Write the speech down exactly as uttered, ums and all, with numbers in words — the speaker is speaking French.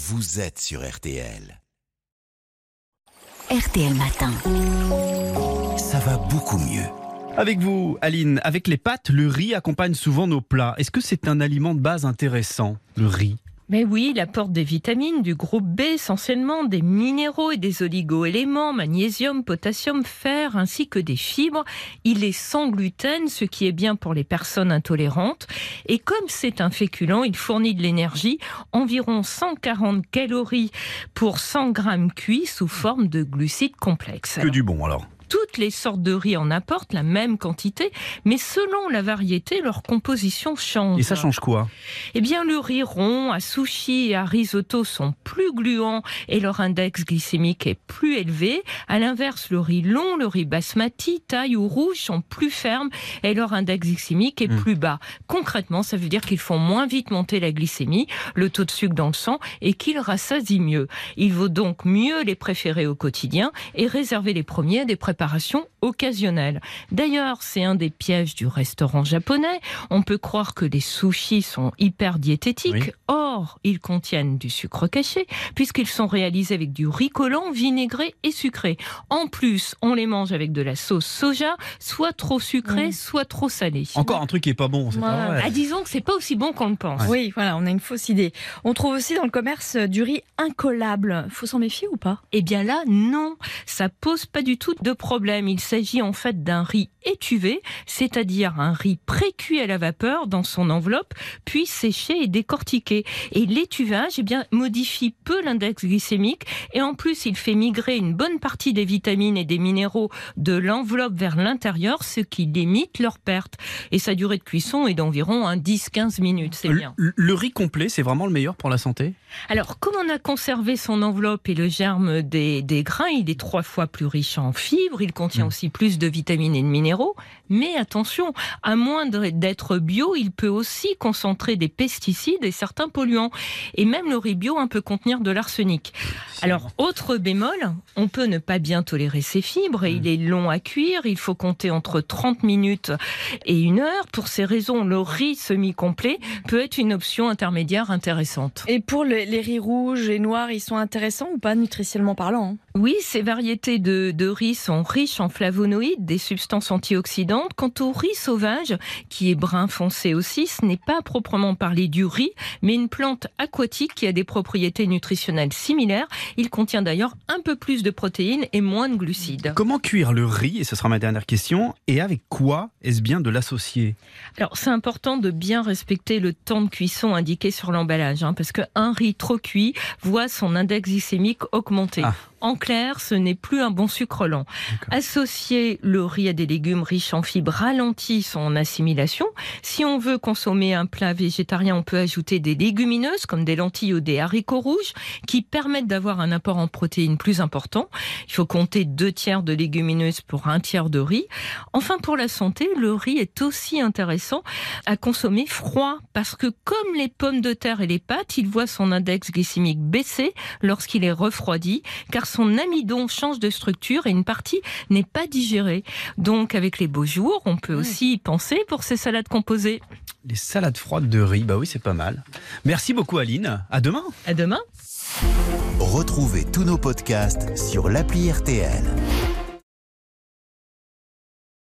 Vous êtes sur R T L. R T L Matin. Ça va beaucoup mieux. Avec vous, Aline, avec les pâtes, le riz accompagne souvent nos plats. Est-ce que c'est un aliment de base intéressant, le riz ? Mais oui, il apporte des vitamines, du groupe B essentiellement, des minéraux et des oligo-éléments, magnésium, potassium, fer, ainsi que des fibres. Il est sans gluten, ce qui est bien pour les personnes intolérantes. Et comme c'est un féculent, il fournit de l'énergie, environ cent quarante calories pour cent grammes cuits sous forme de glucides complexes. Que du bon alors. Toutes les sortes de riz en apportent la même quantité, mais selon la variété, leur composition change. Et ça change quoi ? Eh bien, le riz rond à sushi et à risotto sont plus gluants et leur index glycémique est plus élevé. À l'inverse, le riz long, le riz basmati, thaï ou rouge sont plus fermes et leur index glycémique est mmh. plus bas. Concrètement, ça veut dire qu'ils font moins vite monter la glycémie, le taux de sucre dans le sang, et qu'ils rassasient mieux. Il vaut donc mieux les préférer au quotidien et réserver les premiers à des préparations occasionnelle. D'ailleurs, c'est un des pièges du restaurant japonais. On peut croire que les sushis sont hyper diététiques. Oui. Or, ils contiennent du sucre caché puisqu'ils sont réalisés avec du riz collant, vinaigré et sucré. En plus, on les mange avec de la sauce soja, soit trop sucrée, mmh. soit trop salée. Encore un truc qui n'est pas bon. C'est ouais. pas vrai. Ah, disons que c'est pas aussi bon qu'on le pense. Ouais. Oui, voilà, on a une fausse idée. On trouve aussi dans le commerce du riz incollable. Faut s'en méfier ou pas ? Eh bien là, non. Ça pose pas du tout de problème. Problème. Il s'agit en fait d'un riz étuvé, c'est-à-dire un riz pré-cuit à la vapeur dans son enveloppe, puis séché et décortiqué. Et l'étuvage, eh bien, modifie peu l'index glycémique et en plus il fait migrer une bonne partie des vitamines et des minéraux de l'enveloppe vers l'intérieur, ce qui limite leur perte. Et sa durée de cuisson est d'environ hein, dix à quinze minutes, c'est bien. Le, le riz complet, c'est vraiment le meilleur pour la santé ? Alors, comme on a conservé son enveloppe et le germe des, des grains, il est trois fois plus riche en fibres. Il contient aussi plus de vitamines et de minéraux. Mais attention, à moins d'être bio, il peut aussi concentrer des pesticides et certains polluants. Et même le riz bio hein, peut contenir de l'arsenic. Alors, autre bémol, on peut ne pas bien tolérer ces fibres et il est long à cuire. Il faut compter entre trente minutes et une heure. Pour ces raisons, le riz semi-complet peut être une option intermédiaire intéressante. Et pour les, les riz rouges et noirs, ils sont intéressants ou pas nutritionnellement parlant ? Oui, ces variétés de, de riz sont riche en flavonoïdes, des substances antioxydantes. Quant au riz sauvage, qui est brun foncé aussi, ce n'est pas proprement parler du riz, mais une plante aquatique qui a des propriétés nutritionnelles similaires. Il contient d'ailleurs un peu plus de protéines et moins de glucides. Comment cuire le riz, et ce sera ma dernière question, et avec quoi est-ce bien de l'associer ? Alors, c'est important de bien respecter le temps de cuisson indiqué sur l'emballage, hein, parce qu'un riz trop cuit voit son index glycémique augmenter. Ah. En clair, ce n'est plus un bon sucre lent. D'accord. Associer le riz à des légumes riches en fibres ralentit son assimilation. Si on veut consommer un plat végétarien, on peut ajouter des légumineuses comme des lentilles ou des haricots rouges qui permettent d'avoir un apport en protéines plus important. Il faut compter deux tiers de légumineuses pour un tiers de riz. Enfin, pour la santé, le riz est aussi intéressant à consommer froid parce que comme les pommes de terre et les pâtes, il voit son index glycémique baisser lorsqu'il est refroidi car son amidon change de structure et une partie n'est pas digérée. Donc, avec les beaux jours, on peut aussi y penser pour ces salades composées. Les salades froides de riz, bah oui, c'est pas mal. Merci beaucoup, Aline. À demain. À demain. Retrouvez tous nos podcasts sur l'appli R T L.